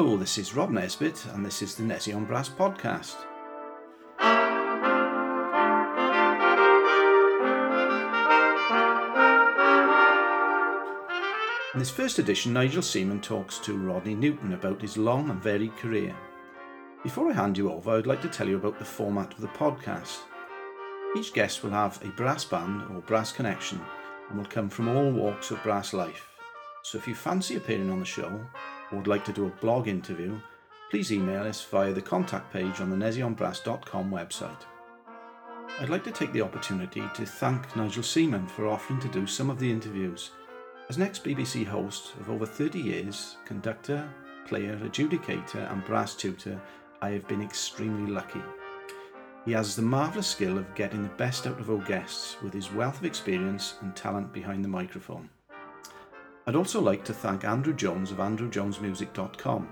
Hello, this is Rob Nesbitt, and this is the Nezzy on Brass podcast. In this first edition, Nigel Seaman talks to Rodney Newton about his long and varied career. Before I hand you over, I'd like to tell you about the format of the podcast. Each guest will have a brass band or brass connection and will come from all walks of brass life. So if you fancy appearing on the show, or would like to do a blog interview, please email us via the contact page on the nezzyonbrass.com website. I'd like to take the opportunity to thank Nigel Seaman for offering to do some of the interviews. As an ex-BBC host of over 30 years, conductor, player, adjudicator and brass tutor, I have been extremely lucky. He has the marvellous skill of getting the best out of our guests with his wealth of experience and talent behind the microphone. I'd also like to thank Andrew Jones of AndrewJonesMusic.com,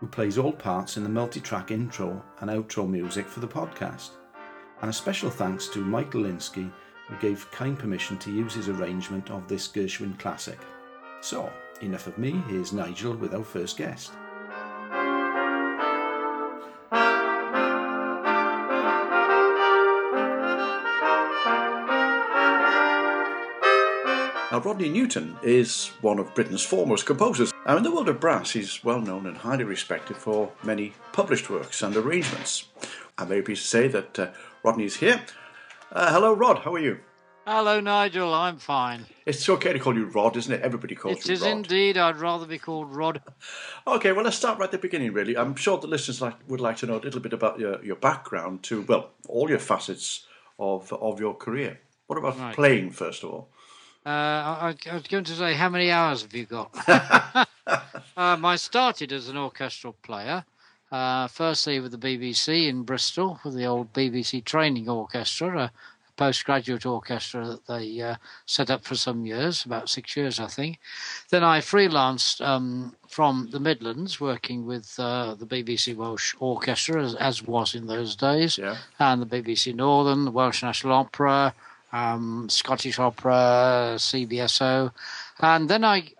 who plays all parts in the multi-track intro and outro music for the podcast. And a special thanks to Mike Linsky, who gave kind permission to use his arrangement of this Gershwin classic. So, enough of me, here's Nigel with our first guest. Now, Rodney Newton is one of Britain's foremost composers. Now, in the world of brass, he's well known and highly respected for many published works and arrangements. I'm very pleased to say that Rodney's here. Hello, Rod. How are you? Hello, Nigel. I'm fine. It's okay to call you Rod, isn't it? Everybody calls you Rod. It is indeed. I'd rather be called Rod. Okay, well, let's start right at the beginning, really. I'm sure the listeners would like to know a little bit about your background to, well, all your facets of your career. What about playing, first of all? I was going to say, how many hours have you got? I started as an orchestral player, firstly with the BBC in Bristol, with the old BBC Training Orchestra, a postgraduate orchestra that they set up for some years, about 6 years, I think. Then I freelanced from the Midlands, working with the BBC Welsh Orchestra, as was in those days, and the BBC Northern, the Welsh National Opera, Scottish Opera, CBSO, and then I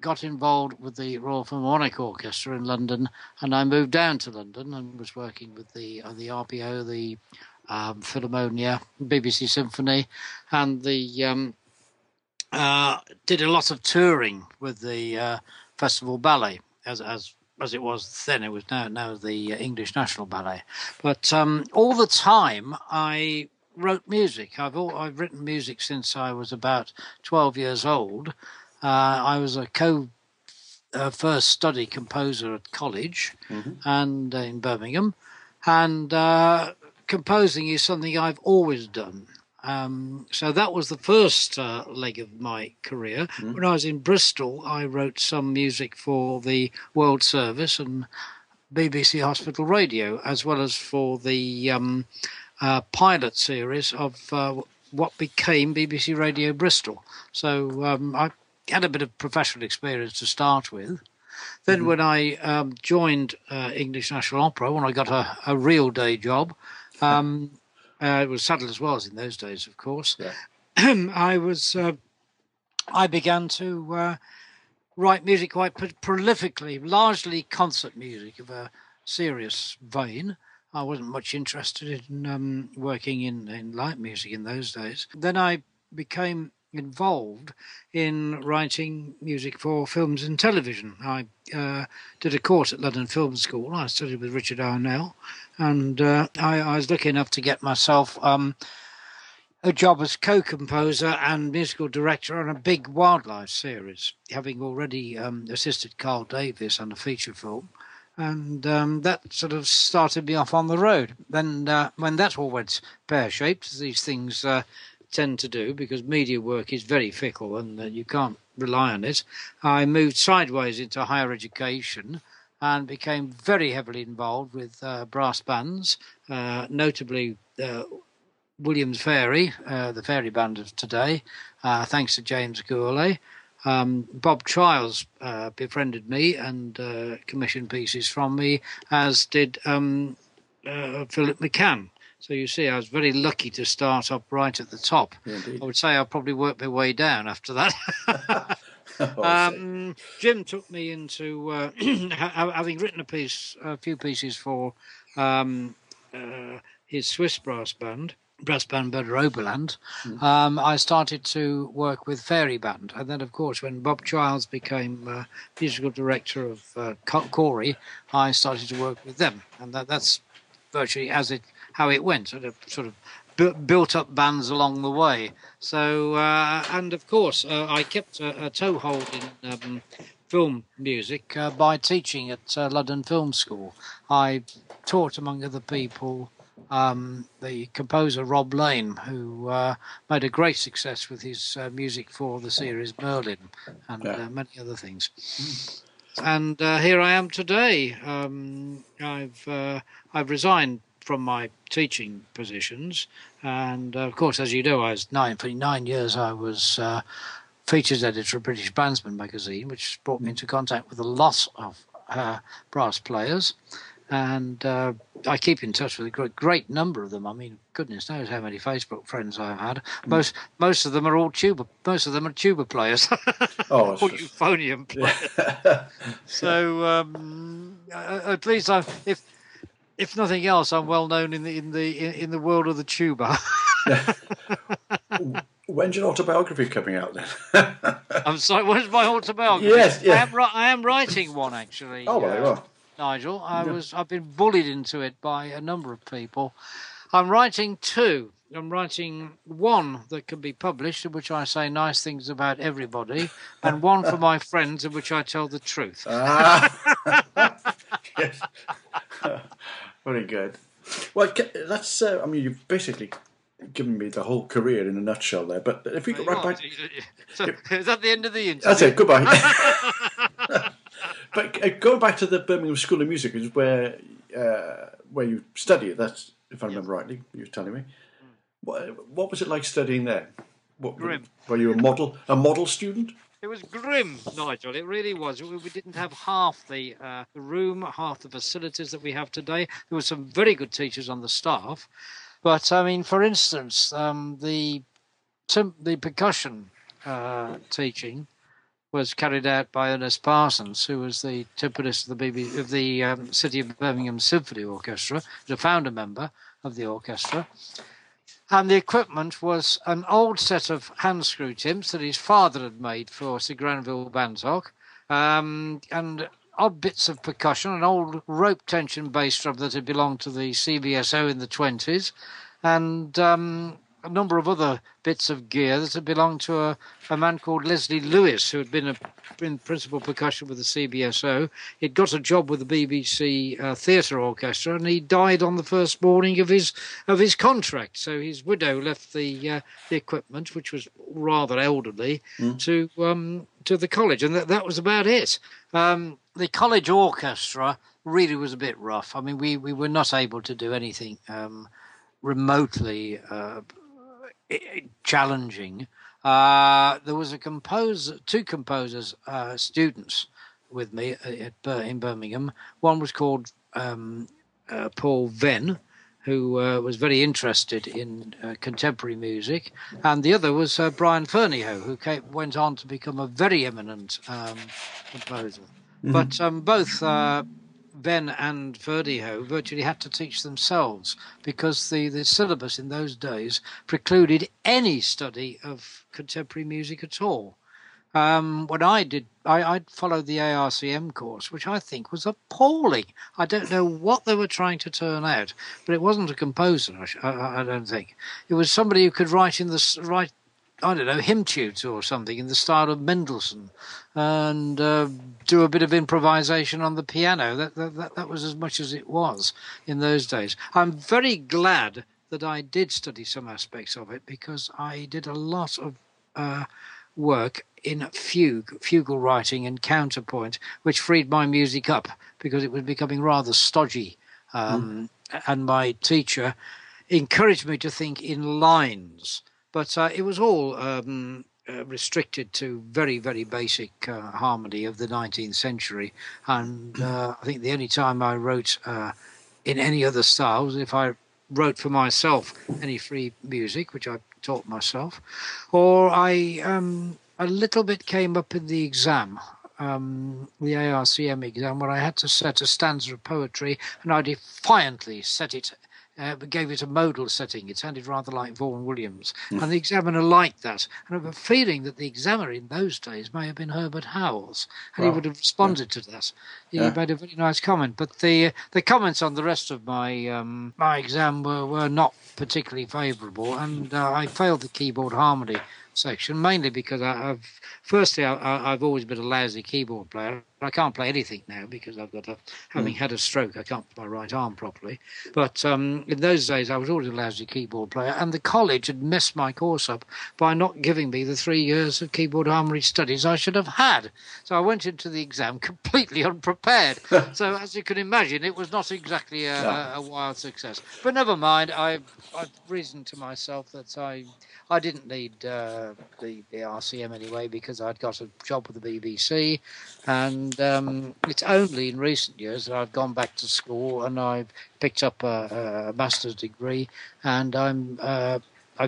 got involved with the Royal Philharmonic Orchestra in London, and I moved down to London and was working with the RPO, the Philharmonia, BBC Symphony, and did a lot of touring with the Festival Ballet, as it was then. It was now the English National Ballet. But all the time I wrote music. I've written music since I was about 12 years old. I was a first study composer at college, and in Birmingham, and composing is something I've always done. So that was the first leg of my career. When I was in Bristol, I wrote some music for the World Service and BBC Hospital Radio, as well as for the pilot series of what became BBC Radio Bristol. So I had a bit of professional experience to start with. Then when I joined English National Opera, when I got a real day job, it was Sadler's Wells in those days, of course, I began to write music quite prolifically, largely concert music of a serious vein. I wasn't much interested in working in light music in those days. Then I became involved in writing music for films and television. I did a course at London Film School. I studied with Richard Arnell, and I was lucky enough to get myself a job as co-composer and musical director on a big wildlife series, having already assisted Carl Davis on a feature film. And that sort of started me off on the road. Then when that all went pear-shaped, as these things tend to do, because media work is very fickle and you can't rely on it, I moved sideways into higher education and became very heavily involved with brass bands, notably Williams Fairy, the Fairy Band of today, thanks to James Gourlay. Bob Childs befriended me and commissioned pieces from me, as did Philip McCann. So you see, I was very lucky to start up right at the top. Yeah, I would say I probably worked my way down after that. Jim took me into having written a few pieces for his Swiss brass band Berner Oberland. I started to work with Fairy Band, and then of course when Bob Childs became musical director of Cory, I started to work with them, and that's virtually how it went. Sort of built up bands along the way. So and of course I kept a toehold in film music by teaching at London Film School. I taught, among other people, the composer Rob Lane, who made a great success with his music for the series Merlin and many other things. And here I am today. I've resigned from my teaching positions, and of course, as you know, for 9 years I was features editor of British Bandsman magazine, which brought me into contact with a lot of brass players. And I keep in touch with a great number of them. I mean, goodness knows how many Facebook friends I've had. Most of them are all tuba. Most of them are tuba players, or euphonium players. Yeah. So at least if nothing else, I'm well known in the world of the tuba. When's your autobiography coming out then? I'm sorry. When's my autobiography? Yes, yeah. I am writing one actually. Oh, well, there you are. Nigel, I've been bullied into it by a number of people. I'm writing two. I'm writing one that can be published, in which I say nice things about everybody, and one for my friends, in which I tell the truth. Yes. Very good. Well, that's. I mean, you've basically given me the whole career in a nutshell there. But if we go right back, so, is that the end of the interview? That's it. Goodbye. But going back to the Birmingham School of Music, is where you studied. That's, if I remember rightly, you were telling me. What was it like studying there? Grim. Were you a model student? It was grim, Nigel. It really was. We didn't have half the room, half the facilities that we have today. There were some very good teachers on the staff, but I mean, for instance, the percussion teaching was carried out by Ernest Parsons, who was the timpanist of the City of Birmingham Symphony Orchestra, the founder member of the orchestra. And the equipment was an old set of hand screw timbs that his father had made for Sir Granville Bantock, and odd bits of percussion, an old rope tension bass drum that had belonged to the CBSO in the 1920s, and a number of other bits of gear that had belonged to a man called Leslie Lewis, who had been principal percussion with the CBSO. He'd got a job with the BBC Theatre Orchestra, and he died on the first morning of his contract. So his widow left the equipment, which was rather elderly, to the college, and that was about it. The college orchestra really was a bit rough. I mean, we were not able to do anything remotely challenging. There was two composers students with me in Birmingham. One was called Paul Venn, who was very interested in contemporary music, and the other was Brian Ferneyhough, who went on to become a very eminent composer. Mm-hmm. But both Venn and Ferneyhough virtually had to teach themselves, because the syllabus in those days precluded any study of contemporary music at all. When I did, I followed the ARCM course, which I think was appalling. I don't know what they were trying to turn out, but it wasn't a composer, I don't think. It was somebody who could write, I don't know, hymn tunes or something in the style of Mendelssohn, and do a bit of improvisation on the piano. That was as much as it was in those days. I'm very glad that I did study some aspects of it, because I did a lot of work in fugal writing and counterpoint, which freed my music up, because it was becoming rather stodgy. And my teacher encouraged me to think in lines. But it was all restricted to very, very basic harmony of the 19th century. And I think the only time I wrote in any other style was if I wrote for myself any free music, which I taught myself, or I a little bit came up in the exam, the ARCM exam, where I had to set a stanza of poetry, and I defiantly set it, gave it a modal setting. It sounded rather like Vaughan Williams. And the examiner liked that. And I have a feeling that the examiner in those days may have been Herbert Howells, and he would have responded to that. He made a very nice comment. But the comments on the rest of my my exam were not particularly favourable, and I failed the keyboard harmony section, mainly because I've always been a lousy keyboard player. I can't play anything now because I've got having had a stroke, I can't play my right arm properly. But in those days, I was always a lousy keyboard player, and the college had messed my course up by not giving me the 3 years of keyboard harmony studies I should have had. So I went into the exam completely unprepared. So as you can imagine, it was not exactly a wild success. But never mind, I've reasoned to myself that I didn't need the RCM anyway, because I'd got a job with the BBC, and it's only in recent years that I've gone back to school and I've picked up a master's degree, and I've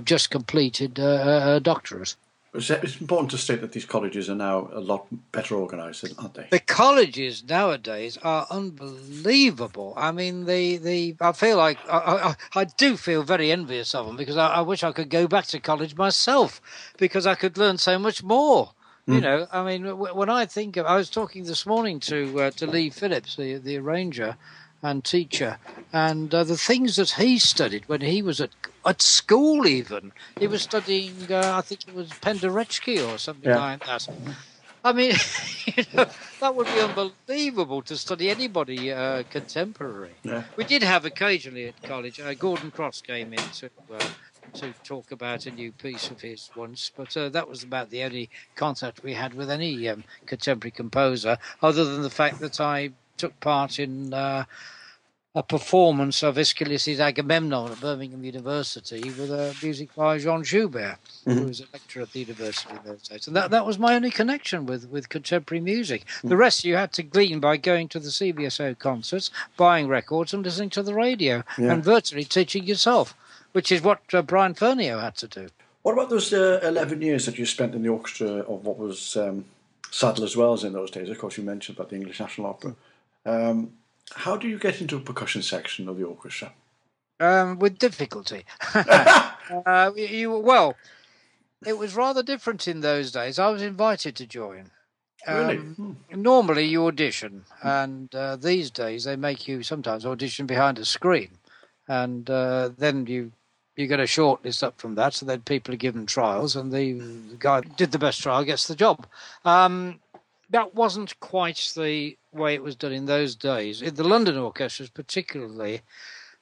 just completed a doctorate. It's important to state that these colleges are now a lot better organised, aren't they? The colleges nowadays are unbelievable. I mean, I feel like I do feel very envious of them, because I wish I could go back to college myself, because I could learn so much more. You know, I mean, when I think of, I was talking this morning to Lee Phillips, the arranger and teacher, and the things that he studied when he was at school, even. He was studying, I think it was Penderecki or something like that. I mean, you know, that would be unbelievable to study anybody contemporary. Yeah. We did have occasionally at college, Gordon Cross came in to talk about a new piece of his once, but that was about the only contact we had with any contemporary composer, other than the fact that I took part in a performance of Aeschylus's Agamemnon at Birmingham University with music by Jean Joubert, who was a lecturer at the university in those days. And that was my only connection with contemporary music. The rest you had to glean by going to the CBSO concerts, buying records and listening to the radio, and virtually teaching yourself, which is what Brian Ferneyhough had to do. What about those 11 years that you spent in the orchestra of what was Sadler's Wells in those days? Of course, you mentioned about the English National Opera. How do you get into a percussion section of the orchestra? With difficulty. Well, it was rather different in those days. I was invited to join. Really? Normally you audition, and these days they make you sometimes audition behind a screen, and then you get a short list up from that, so then people are given trials, and the guy who did the best trial gets the job. That wasn't quite the way it was done in those days. In the London orchestras particularly,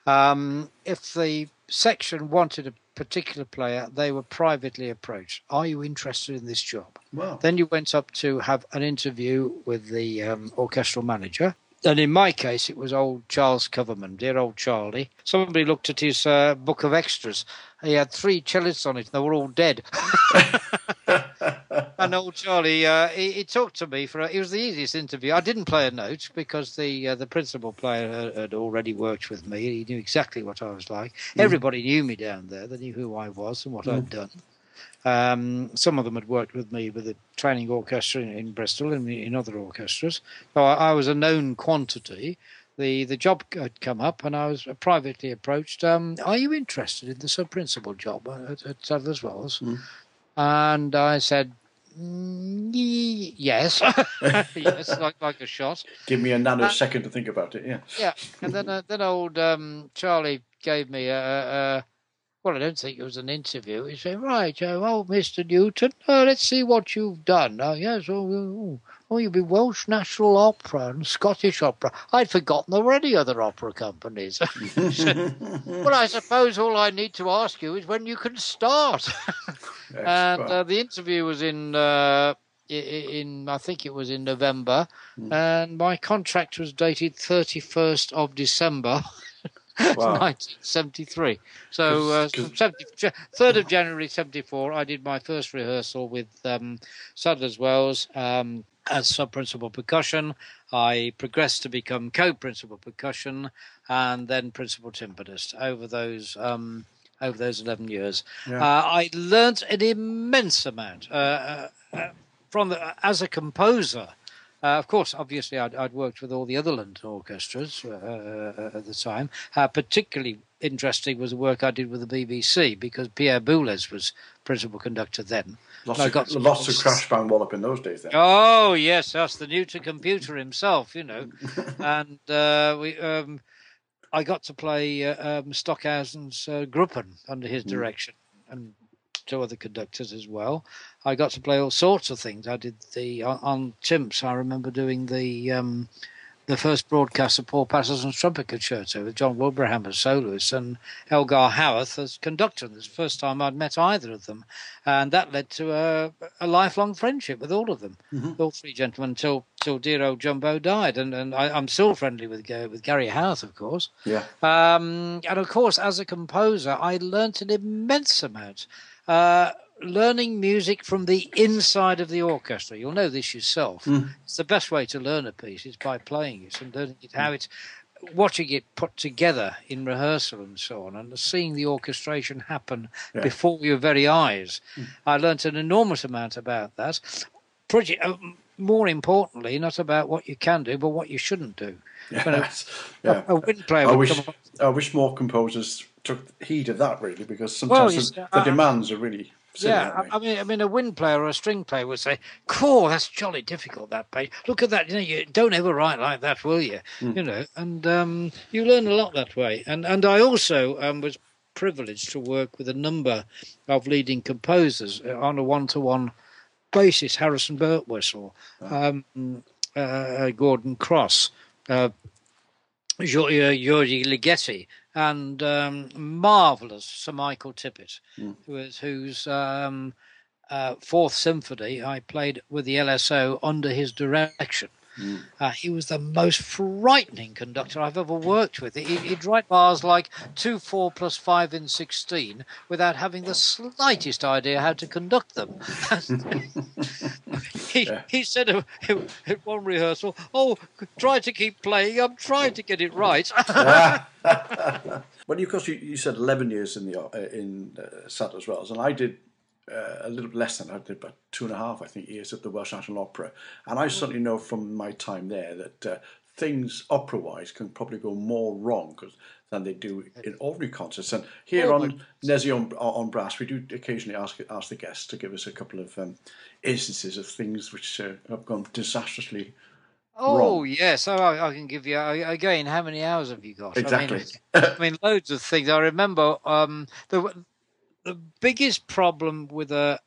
if the section wanted a particular player, they were privately approached. Are you interested in this job? Wow. Then you went up to have an interview with the orchestral manager. And in my case, it was old Charles Coverman, dear old Charlie. Somebody looked at his book of extras. He had 3 cellists on it, and they were all dead. And old Charlie, he talked to me it was the easiest interview. I didn't play a note because the principal player had already worked with me. He knew exactly what I was like. Everybody knew me down there. They knew who I was and what I'd done. Some of them had worked with me with the training orchestra in Bristol and in other orchestras. So I was a known quantity. The job had come up, and I was privately approached. Are you interested in the sub-principal job at Sadler's Wells? And I said, yes. Yes, like a shot. Give me a nanosecond to think about it, yeah. Yeah, and then old Charlie gave me well, I don't think it was an interview. He said, right, Mr. Newton, let's see what you've done. You'll be Welsh National Opera and Scottish Opera. I'd forgotten there were any other opera companies. So, well, I suppose all I need to ask you is when you can start. And the interview was in I think it was in November, and my contract was dated 31st of December. Wow. 1973. So 3rd of January 74, I did my first rehearsal with Sadler's Wells as sub-principal percussion. I progressed to become co-principal percussion and then principal timpanist over those over those 11 years. Yeah. I learnt an immense amount from as a composer. Of course, obviously, I'd worked with all the other London orchestras at the time. Particularly interesting was the work I did with the BBC, because Pierre Boulez was principal conductor then. Lots of crash band wallop in those days then. Oh, yes, that's the Newton computer himself, you know. And I got to play Stockhausen's Gruppen under his direction, and two other conductors as well. I got to play all sorts of things. I did on Chimps, I remember doing the first broadcast of Paul Patterson's Trumpet Concerto with John Wilbraham as soloist and Elgar Howarth as conductor. This was the first time I'd met either of them. And that led to a lifelong friendship with all of them, all three gentlemen, till dear old Jumbo died. And I'm still friendly with Gary Howarth, of course. Yeah. And, of course, as a composer, I learnt an immense amount. Learning music from the inside of the orchestra. You'll know this yourself. It's the best way to learn a piece is by playing it and learning it, how it's, watching it put together in rehearsal and so on, and seeing the orchestration happen before your very eyes. I learnt an enormous amount about that. More importantly, not about what you can do, but what you shouldn't do. Yes. A wind player I wish more composers took heed of that, really, because sometimes the demands are really... I mean, a wind player or a string player would say, "Cool, that's jolly difficult, that page. Look at that. You know, you don't ever write like that, will you?" You know, and you learn a lot that way. And I also was privileged to work with a number of leading composers on a one-to-one basis: Harrison Birtwistle, Gordon Cross, Giorgi Ligeti, and marvellous Sir Michael Tippett, whose Fourth Symphony I played with the LSO under his direction. He was the most frightening conductor I've ever worked with. He'd write bars like 2/4 plus 5 in 16 without having the slightest idea how to conduct them. He said at one rehearsal, "Oh, try to keep playing. I'm trying to get it right." Well, of course, you said 11 years in Sadler's Wells, and I did a little less than, I did about 2.5, I think, years at the Welsh National Opera. And I certainly know from my time there that things opera-wise can probably go more wrong than they do in ordinary concerts. And here on Nezzy on Brass, we do occasionally ask the guests to give us a couple of instances of things which have gone disastrously wrong. Yes, I can give you, again, how many hours have you got? Exactly. I mean loads of things. I remember the biggest problem with an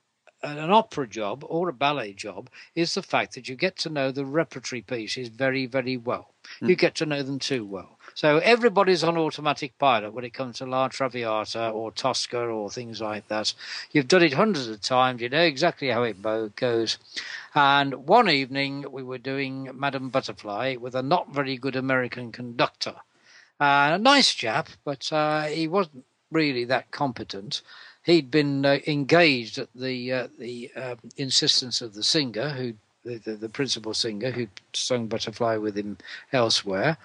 opera job or a ballet job is the fact that you get to know the repertory pieces very, very well. You get to know them too well. So everybody's on automatic pilot when it comes to La Traviata or Tosca or things like that. You've done it hundreds of times. You know exactly how it goes. And one evening we were doing Madame Butterfly with a not very good American conductor. A nice chap, but he wasn't really that competent. He'd been engaged at the insistence of the singer, the principal singer, who'd sung Butterfly with him elsewhere.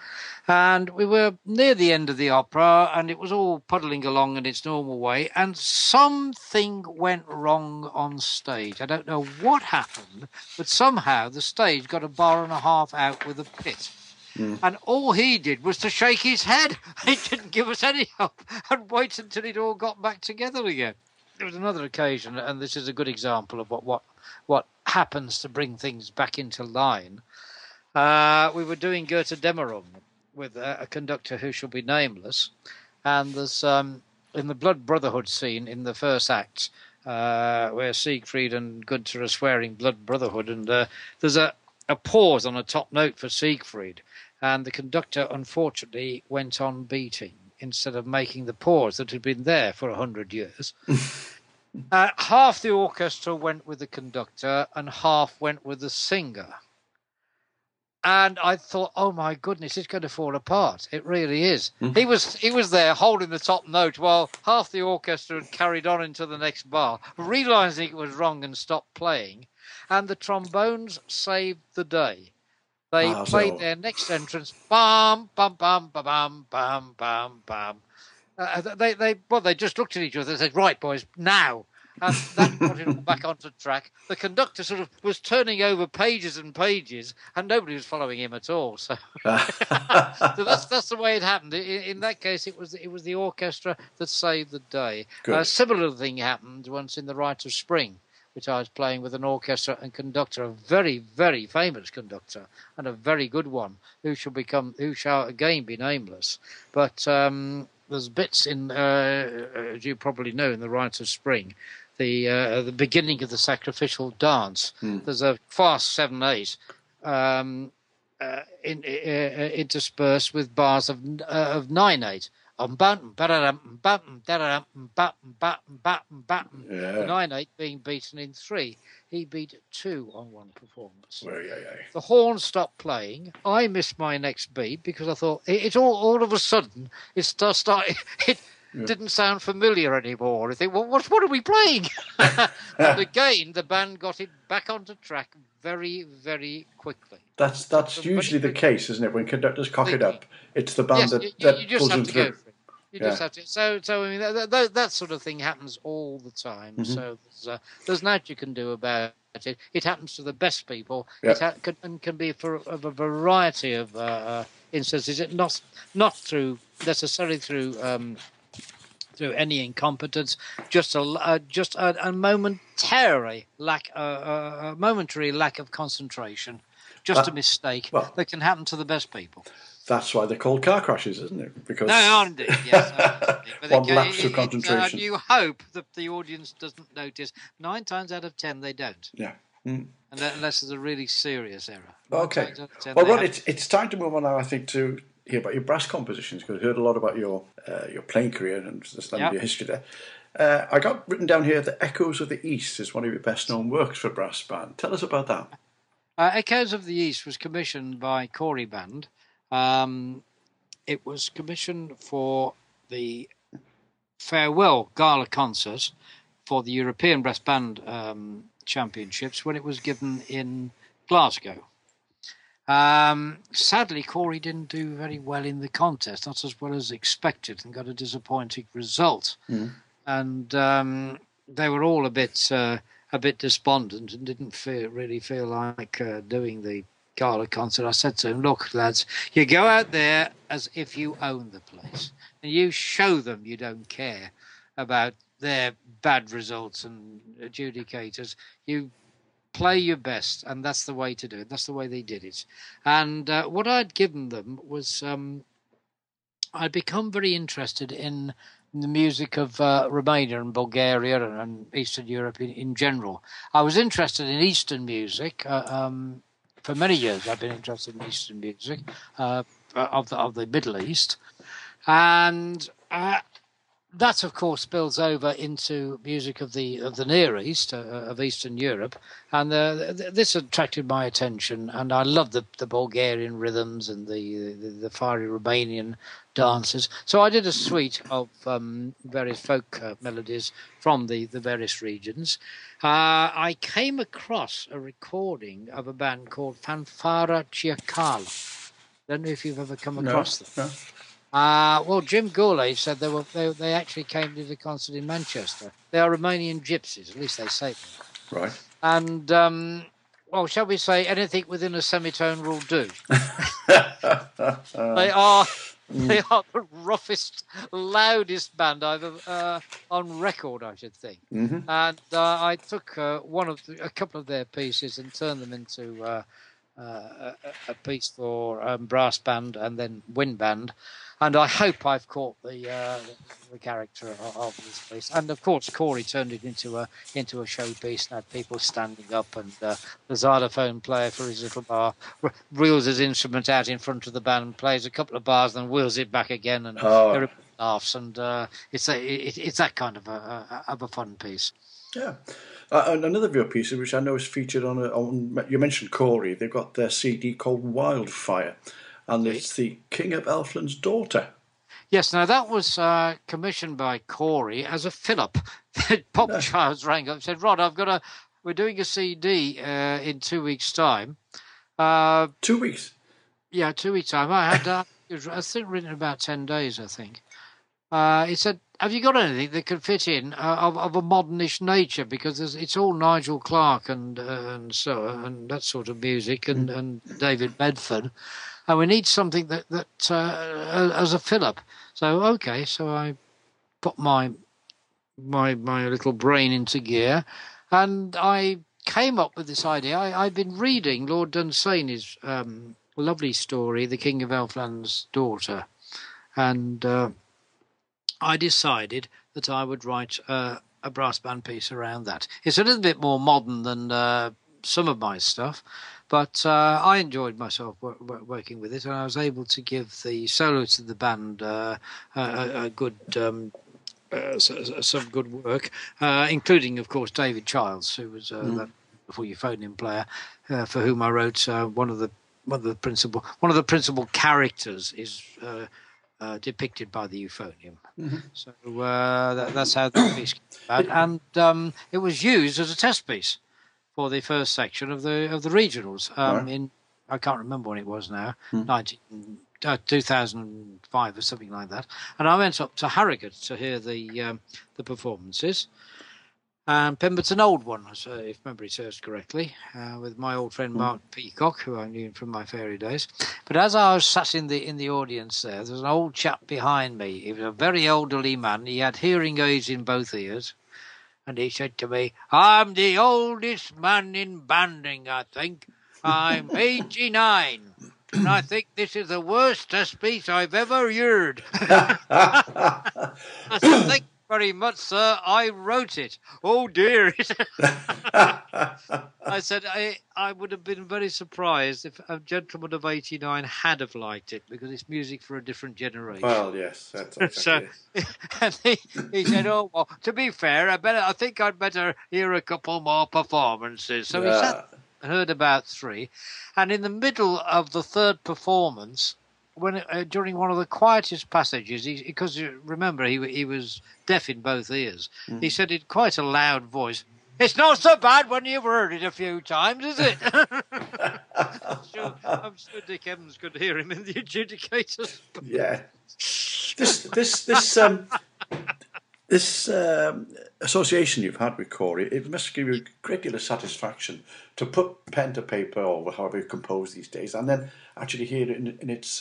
And we were near the end of the opera, and it was all puddling along in its normal way, and something went wrong on stage. I don't know what happened, but somehow the stage got 1.5 bars out with a pit. And all he did was to shake his head. He didn't give us any help and wait until it all got back together again. There was another occasion, and this is a good example of what happens to bring things back into line. We were doing Götterdämmerung with a conductor who shall be nameless. And there's in the Blood Brotherhood scene in the first act, where Siegfried and Gunther are swearing Blood Brotherhood, and there's a pause on a top note for Siegfried. And the conductor, unfortunately, went on beating instead of making the pause that had been there for 100 years. Half the orchestra went with the conductor and half went with the singer. And I thought, oh, my goodness, it's going to fall apart. It really is. He was there holding the top note while half the orchestra had carried on into the next bar, realising it was wrong and stopped playing. And the trombones saved the day. They played their next entrance, bam, bam, bam, bam, bam, bam, bam. They just looked at each other and said, "Right, boys, now." And that got it all back onto track. The conductor sort of was turning over pages and pages, and nobody was following him at all. So, so that's the way it happened. In that case, it was the orchestra that saved the day. A similar thing happened once in The Rite of Spring, which I was playing with an orchestra and conductor, a very, very famous conductor and a very good one, who shall again be nameless. But there's bits in, as you probably know, in The Rite of Spring, the beginning of the sacrificial dance. There's a fast 7/8 interspersed with bars of 9/8. The 9/8 being beaten in 3. He beat 2 on one performance. The horn stopped playing. I missed my next beat because I thought it's all of a sudden it started. It didn't sound familiar anymore. I think, well, what are we playing? And again, the band got it back onto track very, very quickly. That's usually the case, isn't it? When conductors cock it up, it's the band that pulls them through. You just have to. So I mean, that sort of thing happens all the time. Mm-hmm. So there's nothing you can do about it. It happens to the best people. Yeah. It can be for a variety of instances. Not through necessarily through any incompetence, just a momentary lack of concentration, just a mistake that can happen to the best people. That's why they're called car crashes, isn't it? Because one lapse of concentration. You hope that the audience doesn't notice. 9 times out of 10, they don't. Yeah. Mm. Unless there's a really serious error. Okay. Well, Ron, it's time to move on now, I think, to hear about your brass compositions, because I heard a lot about your playing career and your history there. I got written down here, The Echoes of the East is one of your best-known works for brass band. Tell us about that. Echoes of the East was commissioned by Cory Band. It was commissioned for the farewell gala concert for the European Brass Band Championships when it was given in Glasgow. Sadly, Cory didn't do very well in the contest, not as well as expected, and got a disappointing result. Mm. And they were all a bit despondent and didn't really feel like doing the gala concert. I said to him, "Look, lads, you go out there as if you own the place, and you show them you don't care about their bad results and adjudicators. You play your best, and that's the way to do it." That's the way they did it. And what I'd given them was I'd become very interested in the music of Romania and Bulgaria and Eastern Europe in general. I was interested in Eastern music. For many years, I've been interested in Eastern music of the Middle East, and that, of course, spills over into music of the Near East, of Eastern Europe, and this attracted my attention. And I love the Bulgarian rhythms and the fiery Romanian dances. So I did a suite of various folk melodies from the various regions. I came across a recording of a band called Fanfara Ciocala. I don't know if you've ever come across them. No. Well, Jim Gourlay said they actually came to the concert in Manchester. They are Romanian gypsies, at least they say that. Right. And, well, shall we say, anything within a semitone will do. They are the roughest, loudest band I've on record, I should think. Mm-hmm. And I took a couple of their pieces and turned them into a piece for brass band and then wind band. And I hope I've caught the character of this piece. And of course, Cory turned it into a showpiece and had people standing up. And the xylophone player for his little bar reels his instrument out in front of the band, and plays a couple of bars, and then wheels it back again. And everybody laughs. And it's that kind of a fun piece. Yeah. And another of your pieces, which I know is featured on you mentioned Cory. They've got their CD called Wildfire. And it's The King of Elfland's Daughter. Yes, now that was commissioned by Cory as a fill-up. Bob Childs rang up and said, "Rod, we're doing a CD in 2 weeks' time." 2 weeks? Yeah, 2 weeks' time. I think written about 10 days, I think. He said, have you got anything that could fit in of a modernish nature? Because it's all Nigel Clarke and that sort of music and David Bedford. And we need something that as a fill-up. So, okay, so I put my little brain into gear and I came up with this idea. I've been reading Lord Dunsany's lovely story, The King of Elfland's Daughter. And I decided that I would write a brass band piece around that. It's a little bit more modern than some of my stuff, but I enjoyed myself working with it, and I was able to give the solo to the band a good some good work, including, of course, David Childs, who was that Before You Phone Him player, for whom I wrote one of the principal characters is depicted by the euphonium. Mm-hmm. So that's how the piece came about, and it was used as a test piece for the first section of the regionals. I can't remember when it was now, 2005 or something like that. And I went up to Harrogate to hear the performances. And Pemberton Old one, if memory serves correctly, with my old friend Mark Peacock, who I knew from my fairy days. But as I was sat in the audience there was an old chap behind me. He was a very elderly man. He had hearing aids in both ears. And he said to me, "I'm the oldest man in banding, I think. I'm 89. And I think this is the worst test piece I've ever heard." I said, "Thank you very much, sir. I wrote it." "Oh, dear." I said, I would have been very surprised if a gentleman of 89 had have liked it, because it's music for a different generation. Well, yes. That's exactly it. And he said, "Oh, well, to be fair, I think I'd better hear a couple more performances." So he sat and heard about three. And in the middle of the third performance, during one of the quietest passages, because remember he was deaf in both ears, he said in quite a loud voice, "It's not so bad when you've heard it a few times, is it?" I'm sure Dick Evans could hear him in the adjudicators. Yeah, this association you've had with Cory, it must give you a great deal of satisfaction to put pen to paper, or however you compose these days, and then actually hear it in its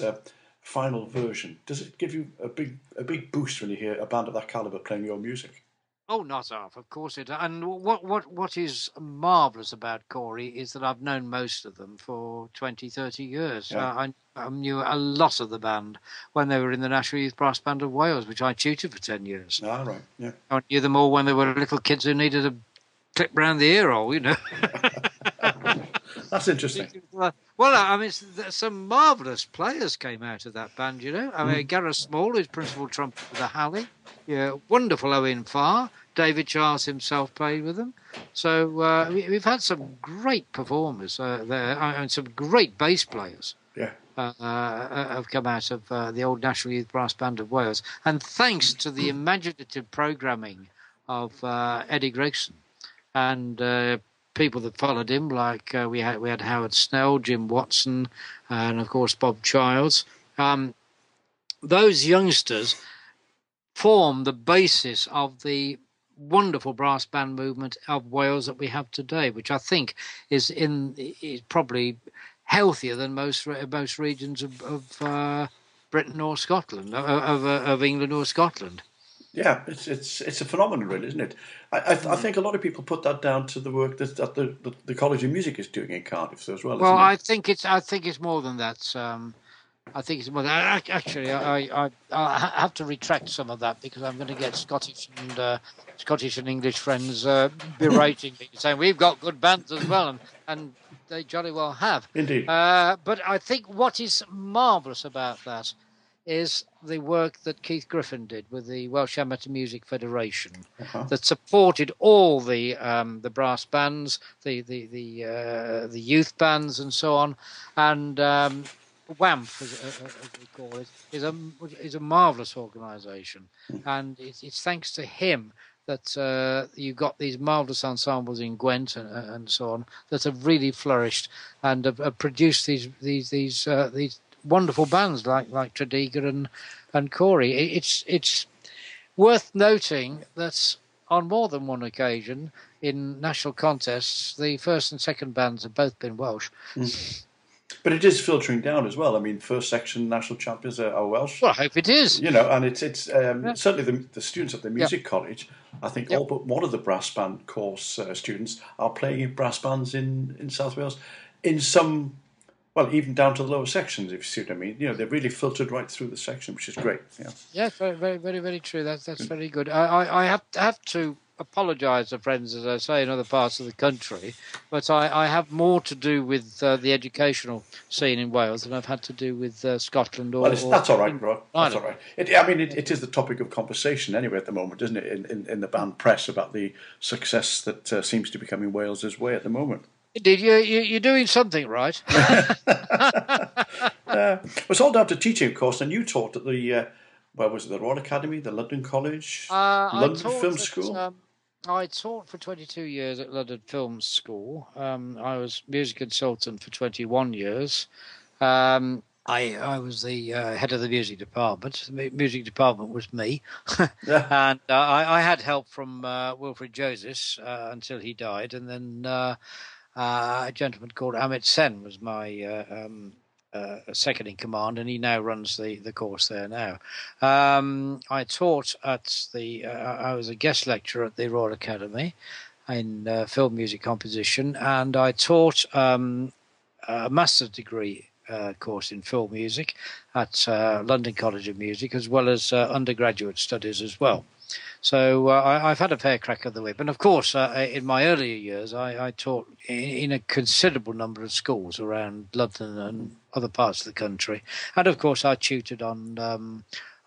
final version. Does it give you a big boost when you hear a band of that calibre playing your music? Oh, not half, of course it. And what is marvellous about Cory is that I've known most of them for 20, 30 years. Yeah. I knew a lot of the band when they were in the National Youth Brass Band of Wales, which I tutored for 10 years. Ah, right, yeah. I knew them all when they were little kids who needed a clip round the ear hole, you know. That's interesting. Well, I mean, some marvellous players came out of that band, you know. I mean, Gareth Small, who's principal trumpet for the Halley. Yeah, wonderful Owen Farr. David Charles himself played with them. So we've had some great performers there, and some great bass players. Yeah, have come out of the old National Youth Brass Band of Wales. And thanks to the imaginative programming of Eddie Gregson and people that followed him, like we had Howard Snell, Jim Watson, and of course Bob Childs. Those youngsters form the basis of the wonderful brass band movement of Wales that we have today, which I think is probably healthier than most regions of Britain or Scotland, of England or Scotland. Yeah, it's a phenomenon, really, isn't it? I think a lot of people put that down to the work that the College of Music is doing in Cardiff as well. Well, I think it's more than that. I think it's more than that. Actually, I have to retract some of that, because I'm going to get Scottish and English friends berating me, saying we've got good bands as well, and they jolly well have. Indeed. But I think what is marvellous about that is the work that Keith Griffin did with the Welsh Amateur Music Federation, that supported all the brass bands, the youth bands, and so on. And WAMF, as we call it, is a marvellous organisation, and it's thanks to him that you've got these marvellous ensembles in Gwent and so on that have really flourished and have produced these wonderful bands like Tredegar and Cory. It's Worth noting that on more than one occasion in national contests, the first and second bands have both been Welsh. Mm. But it is filtering down as well. I mean, first section national champions are Welsh. Well, I hope it is. You know, and it's certainly the students at the music college, I think all but one of the brass band course students are playing in brass bands in South Wales in some, well, even down to the lower sections, if you see what I mean. You know, they're really filtered right through the section, which is great. Yeah, very, very, very, very true. That's very good. I have to apologise to friends, as I say, in other parts of the country, but I have more to do with the educational scene in Wales than I've had to do with Scotland or... Well, that's all right, bro. That's all right. It is the topic of conversation anyway at the moment, isn't it, in the band press about the success that seems to be coming Wales's way at the moment. Indeed, you're doing something right. It's all down to teaching, of course, and you taught at the... Where was it? The Royal Academy, the London College, London Film School? I taught for 22 years at London Film School. I was music consultant for 21 years. I was the head of the music department. The music department was me. And I had help from Wilfred Joseph until he died. And then a gentleman called Amit Sen was my... second in command, and he now runs the course there now. I taught at the... I was a guest lecturer at the Royal Academy in film music composition, and I taught a master's degree course in film music at London College of Music, as well as undergraduate studies as well. So I've had a fair crack of the whip. And, of course, in my earlier years, I taught in a considerable number of schools around London and other parts of the country. And, of course, I tutored on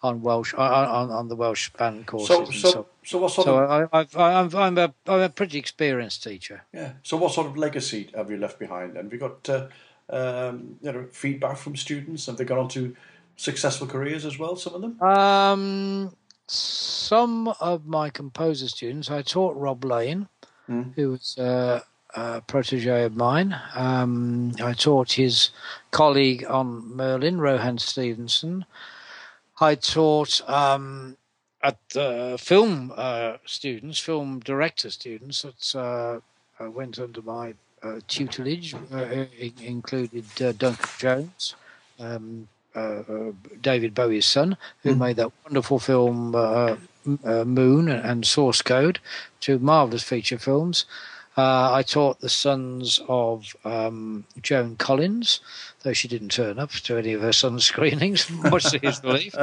Welsh on the Welsh band courses. So what sort of... I'm a pretty experienced teacher. Yeah. So what sort of legacy have you left behind? And have you got feedback from students? Have they gone on to successful careers as well, some of them? Some of my composer students, I taught Rob Lane, who was a protege of mine. I taught his colleague on Merlin, Rohan Stevenson. I taught at film students, film director students that went under my tutelage, included Duncan Jones, David Bowie's son, who made that wonderful film Moon and Source Code, two marvellous feature films. I taught the sons of Joan Collins, though she didn't turn up to any of her son's screenings, much to his relief,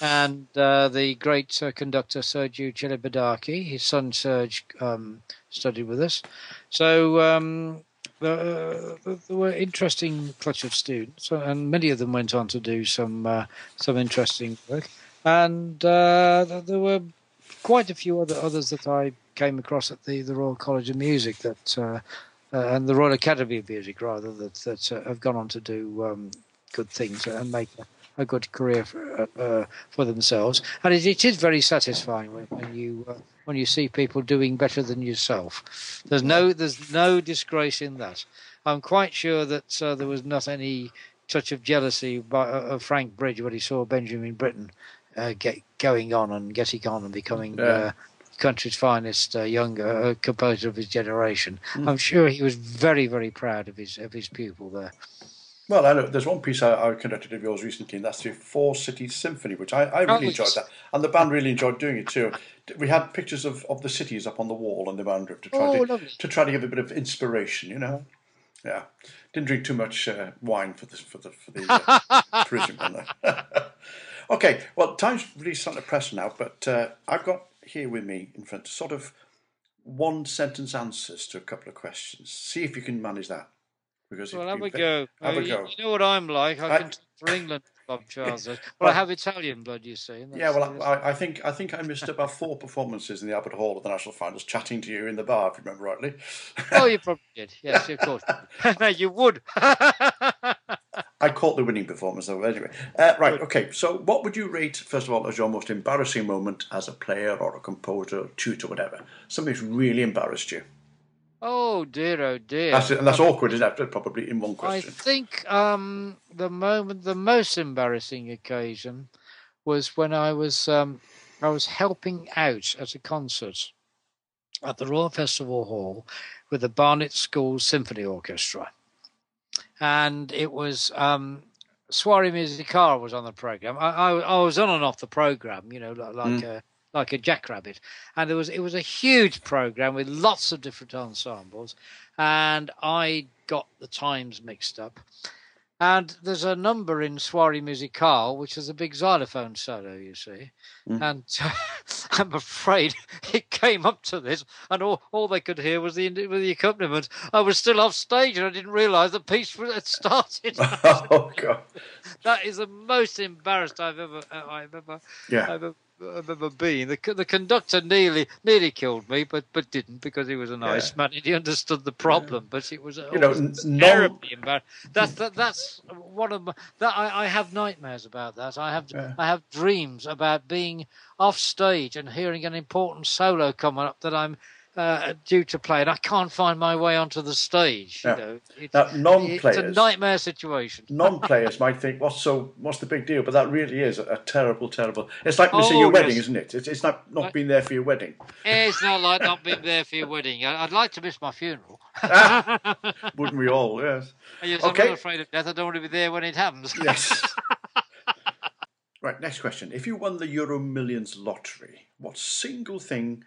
and the great conductor Sergiu Celibidache. His son Serge studied with us. So... there were interesting clutch of students, and many of them went on to do some interesting work. And there were quite a few others that I came across at the Royal College of Music that and the Royal Academy of Music, rather, that have gone on to do good things and make a good career for themselves. And it is very satisfying when you see people doing better than yourself. There's no disgrace in that. I'm quite sure that there was not any touch of jealousy of Frank Bridge when he saw Benjamin Britten getting on and becoming country's finest young composer of his generation. I'm sure he was very, very proud of his pupil there. Well, I know there's one piece I conducted of yours recently, and that's the Four Cities Symphony, which I really enjoyed that. And the band really enjoyed doing it too. We had pictures of the cities up on the wall on the band roof to try to give a bit of inspiration, you know. Yeah. Didn't drink too much wine for the tourism on that. Okay, well, time's really starting to press now, but I've got here with me in front sort of one-sentence answers to a couple of questions. See if you can manage that. Well, have a go. You know what I'm like. I can for England, Bob Childs. Well, I have Italian blood, you see. Yeah, well, I think I missed about 4 performances in the Abbott Hall of the National Finals, chatting to you in the bar, if you remember rightly. Oh, you probably did. Yes, of course. No, you would. I caught the winning performance, though, anyway. Right, okay. So what would you rate, first of all, as your most embarrassing moment as a player or a composer or tutor, whatever? Something's really embarrassed you. Oh, dear, oh, dear. That's awkward, isn't it? Probably in one question. I think the most embarrassing occasion was when I was I was helping out at a concert at the Royal Festival Hall with the Barnet School Symphony Orchestra. And it was Soiree Musicale was on the programme. I was on and off the programme, you know, like a jackrabbit. And it was a huge programme with lots of different ensembles. And I got the times mixed up. And there's a number in Soiree Musicale, which is a big xylophone solo, you see. Mm. And I'm afraid it came up to this, and all they could hear was the accompaniment. I was still off stage, and I didn't realise the piece had started. Oh God! That is the most embarrassed I've ever been. The conductor nearly killed me, but didn't, because he was a nice man and he understood the problem. Yeah. But it was terribly embarrassing. That's one of my. I have nightmares about that. I have dreams about being off stage and hearing an important solo coming up that I'm due to play, and I can't find my way onto the stage. Yeah. You know, it's a nightmare situation. Non-players might think, "What's the big deal?" But that really is a terrible, terrible. It's like missing your wedding, isn't it? It's like not being there for your wedding. It's not like not being there for your wedding. I'd like to miss my funeral. Wouldn't we all? Yes. Yes, okay. I'm not afraid of death. I don't want to be there when it happens. Yes. Right. Next question: if you won the Euro Millions lottery, what single thing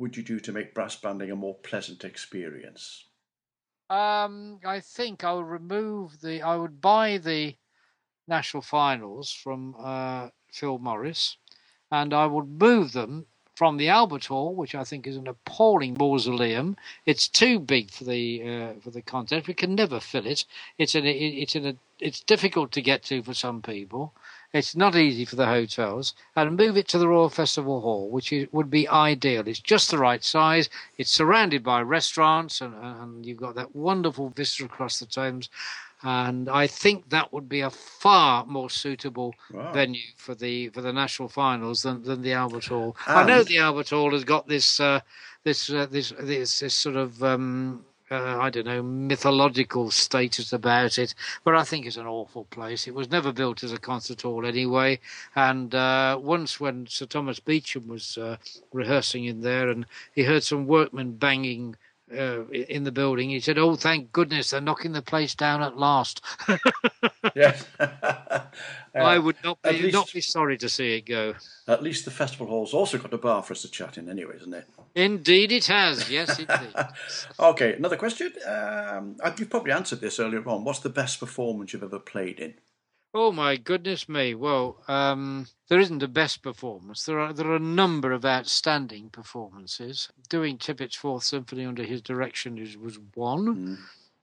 would you do to make brass banding a more pleasant experience? I think I would I would buy the national finals from Phil Morris, and I would move them from the Albert Hall, which I think is an appalling mausoleum. It's too big for the contest. We can never fill it. It's difficult to get to for some people. It's not easy for the hotels, and move it to the Royal Festival Hall, which would be ideal. It's just the right size. It's surrounded by restaurants, and you've got that wonderful vista across the Thames. And I think that would be a far more suitable venue for the national finals than the Albert Hall. And I know the Albert Hall has got this sort of I don't know, mythological status about it, but I think it's an awful place. It was never built as a concert hall anyway, and once when Sir Thomas Beecham was rehearsing in there, and he heard some workmen banging in the building, he said, "Oh, thank goodness, they're knocking the place down at last." Yes. I would not be sorry to see it go. At least the festival hall's also got a bar for us to chat in anyway, isn't it? Indeed it has. Yes, it does. Okay, another question. You've probably answered this earlier on. What's the best performance you've ever played in? Oh, my goodness me. Well, there isn't a best performance. There are a number of outstanding performances. Doing Tippett's Fourth Symphony under his direction was one. Mm.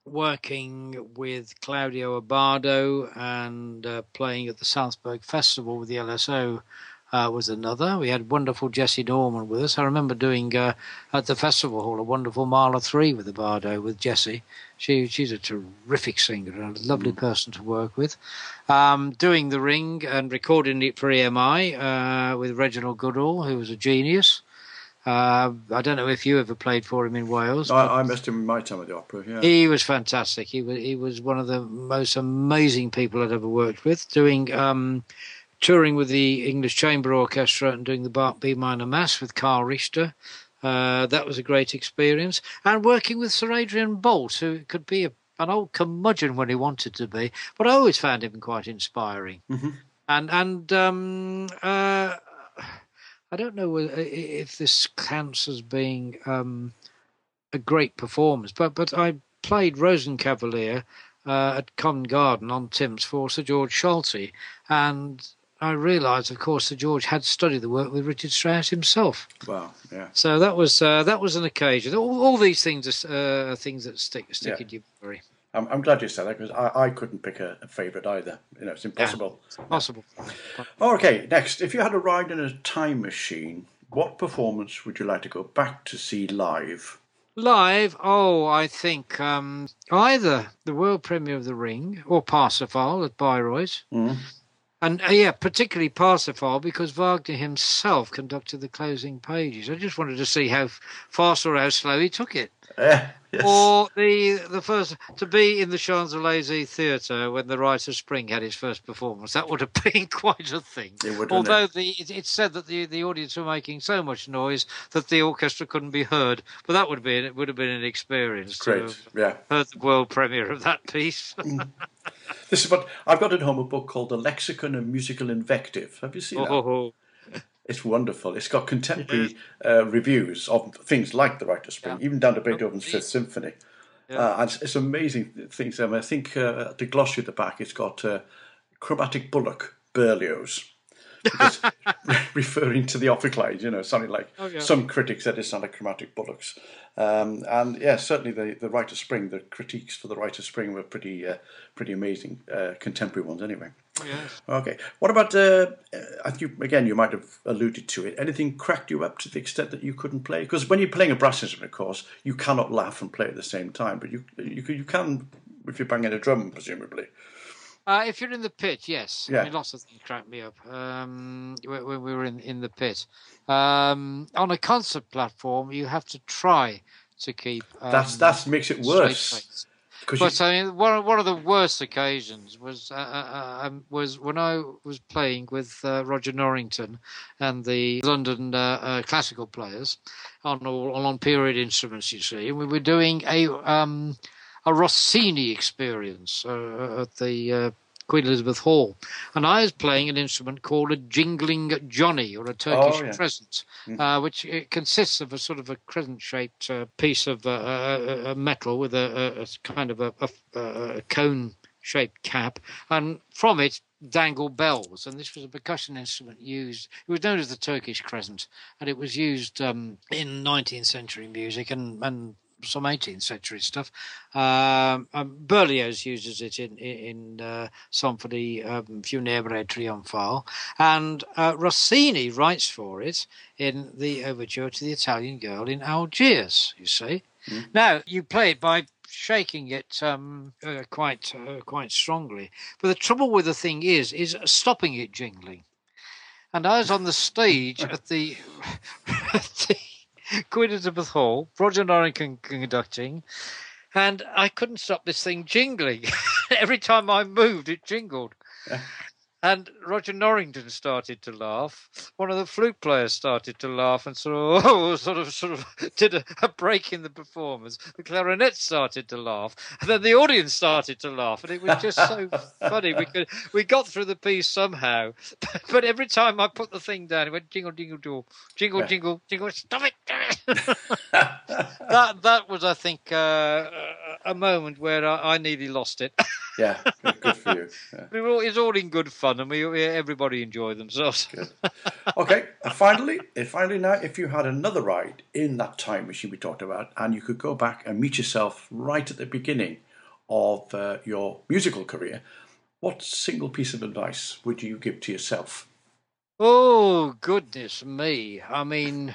Working with Claudio Abbado and playing at the Salzburg Festival with the LSO was another. We had wonderful Jesse Norman with us. I remember doing at the Festival Hall a wonderful Marla 3 with Abbado, with Jesse. She's a terrific singer and a lovely person to work with. Doing The Ring and recording it for EMI with Reginald Goodall, who was a genius. I don't know if you ever played for him in Wales. I missed him in my time at the opera. Yeah. He was fantastic. He was one of the most amazing people I'd ever worked with. Doing touring with the English Chamber Orchestra and doing the Bach B minor Mass with Karl Richter. That was a great experience. And working with Sir Adrian Bolt, who could be an old curmudgeon when he wanted to be, but I always found him quite inspiring. Mm-hmm. And I don't know if this counts as being a great performance, but I played Rosencavalier at Covent Garden on Thames for Sir George Schulte, and I realised, of course, Sir George had studied the work with Richard Strauss himself. Wow, yeah. So that was an occasion. All these things are things that stick in your memory. I'm glad you said that, because I couldn't pick a favourite either. You know, it's impossible. Yeah, it's possible. Okay, next. If you had arrived in a time machine, what performance would you like to go back to see live? Live? Oh, I think either the world premiere of The Ring or Parsifal at Bayreuth. Mm. And yeah, particularly Parsifal, because Wagner himself conducted the closing pages. I just wanted to see how fast or how slow he took it. Yes. Or the first, to be in the Champs-Élysées Theatre when the Rite of Spring had its first performance, that would have been quite a thing. It would, although it's said that the audience were making so much noise that the orchestra couldn't be heard. But that would be, it would have been an experience. Great, to yeah. Heard the world premiere of that piece. This is what I've got at home, a book called The Lexicon of Musical Invective. Have you seen that? It's wonderful. It's got contemporary reviews of things like The Rite of Spring, even down to Beethoven's Fifth Symphony. Yeah. And it's amazing things. I mean, I think the glossary at the back, it's got Chromatic Bullock, Berlioz, because referring to the Ophicleide, you know, something like some critics said it's not a Chromatic Bullocks. And, yeah, certainly the Rite of Spring, the critiques for the Rite of Spring were pretty pretty amazing, contemporary ones anyway. Yes. Okay. What about, you might have alluded to it, anything cracked you up to the extent that you couldn't play? Because when you're playing a brass instrument, of course, you cannot laugh and play at the same time, but you can if you're banging a drum, presumably. If you're in the pit, yes. Yeah. I mean, lots of things cracked me up when we were in the pit. On a concert platform, you have to try to keep... that makes it worse. But I mean, one of the worst occasions was when I was playing with Roger Norrington and the London classical players on period instruments, you see. And we were doing a Rossini experience at the Queen Elizabeth Hall. And I was playing an instrument called a jingling johnny, or a Turkish crescent, which it consists of a sort of a crescent-shaped piece of metal with a kind of a cone-shaped cap. And from it, dangle bells, and this was a percussion instrument used. It was known as the Turkish crescent, and it was used in 19th century music and some 18th century stuff. Berlioz uses it in Symphonie Funebre Trionfale, and Rossini writes for it in the overture to the Italian Girl in Algiers, you see. Mm. Now, you play it by shaking it quite strongly. But the trouble with the thing is stopping it jingling. And I was on the stage at the Queen Elizabeth Hall, Roger Norrington conducting, and I couldn't stop this thing jingling. Every time I moved, it jingled. Yeah. And Roger Norrington started to laugh. One of the flute players started to laugh and sort of did a break in the performance. The clarinet started to laugh, and then the audience started to laugh, and it was just so funny. We got through the piece somehow, but every time I put the thing down, it went jingle, jingle, jingle, jingle, jingle, jingle. Stop it! That was, I think, a moment where I nearly lost it. Yeah, good for you. Yeah. It's all in good fun, and everybody enjoyed themselves. Good. Okay, and finally now, if you had another ride in that time machine we talked about, and you could go back and meet yourself right at the beginning of your musical career, what single piece of advice would you give to yourself? Oh, goodness me. I mean,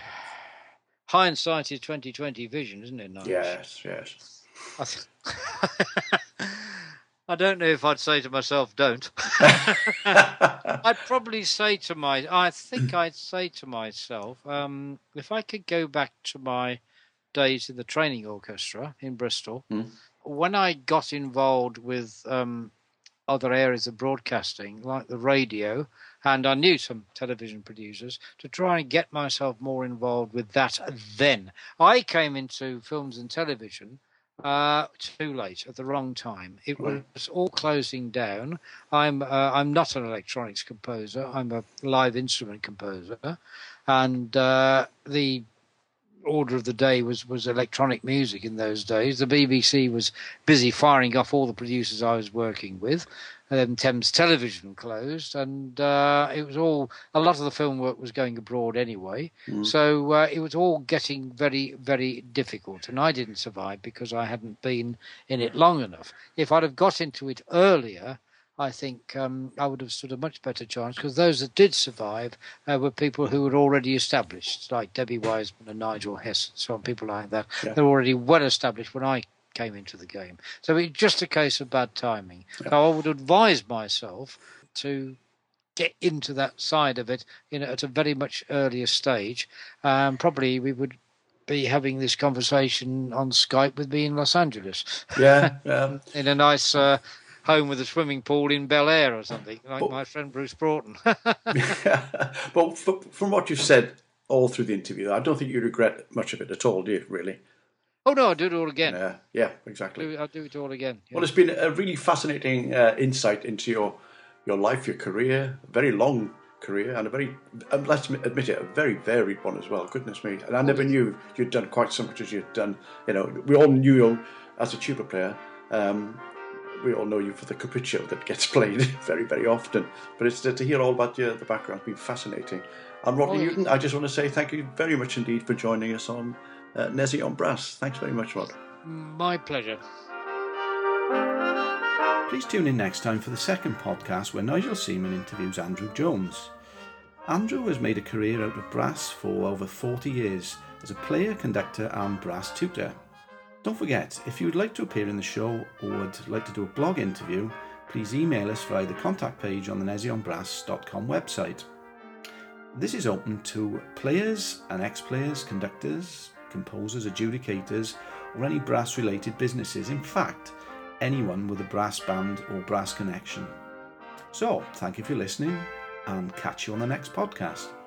hindsight is 20/20 vision, isn't it, Nigel? Yes. I don't know if I'd say to myself, don't. I'd say to myself, if I could go back to my days in the training orchestra in Bristol, when I got involved with other areas of broadcasting, like the radio, and I knew some television producers, to try and get myself more involved with that then. I came into films and television too late, at the wrong time. It was all closing down. I'm not an electronics composer. I'm a live instrument composer, and the order of the day was electronic music in those days. The BBC was busy firing off all the producers I was working with. And then Thames Television closed, and it was all, a lot of the film work was going abroad anyway. So it was all getting very, very difficult, and I didn't survive because I hadn't been in it long enough. If I'd have got into it earlier, I think I would have stood a much better chance, because those that did survive were people who were already established, like Debbie Wiseman and Nigel Hess and so on, people like that. Yeah. They were already well established when I came into the game. So it's just a case of bad timing. Yeah. So I would advise myself to get into that side of it, you know, at a very much earlier stage. Probably we would be having this conversation on Skype with me in Los Angeles. Yeah, in a nice home with a swimming pool in Bel Air or something, like my friend Bruce Broughton. Yeah. But from what you've said all through the interview, I don't think you regret much of it at all, do you, really? Oh, no, I do it all again. Yeah, exactly. I'll do it all again. Yeah. Well, it's been a really fascinating insight into your life, your career, a very long career, and a very, let's admit it, a very varied one as well. Goodness me. And I never knew you'd done quite so much as you'd done. You know, we all knew you as a tuba player. We all know you for the capriccio that gets played very, very often. But it's to hear all about the background has been fascinating. And Rodney Newton, I just want to say thank you very much indeed for joining us on Nezzy on Brass. Thanks very much, Rod. My pleasure. Please tune in next time for the second podcast where Nigel Seaman interviews Andrew Jones. Andrew has made a career out of brass for over 40 years as a player, conductor and brass tutor. Don't forget, if you would like to appear in the show or would like to do a blog interview, please email us via the contact page on the nezzyonbrass.com website. This is open to players and ex-players, conductors, composers, adjudicators, or any brass-related businesses. In fact, anyone with a brass band or brass connection. So, thank you for listening and catch you on the next podcast.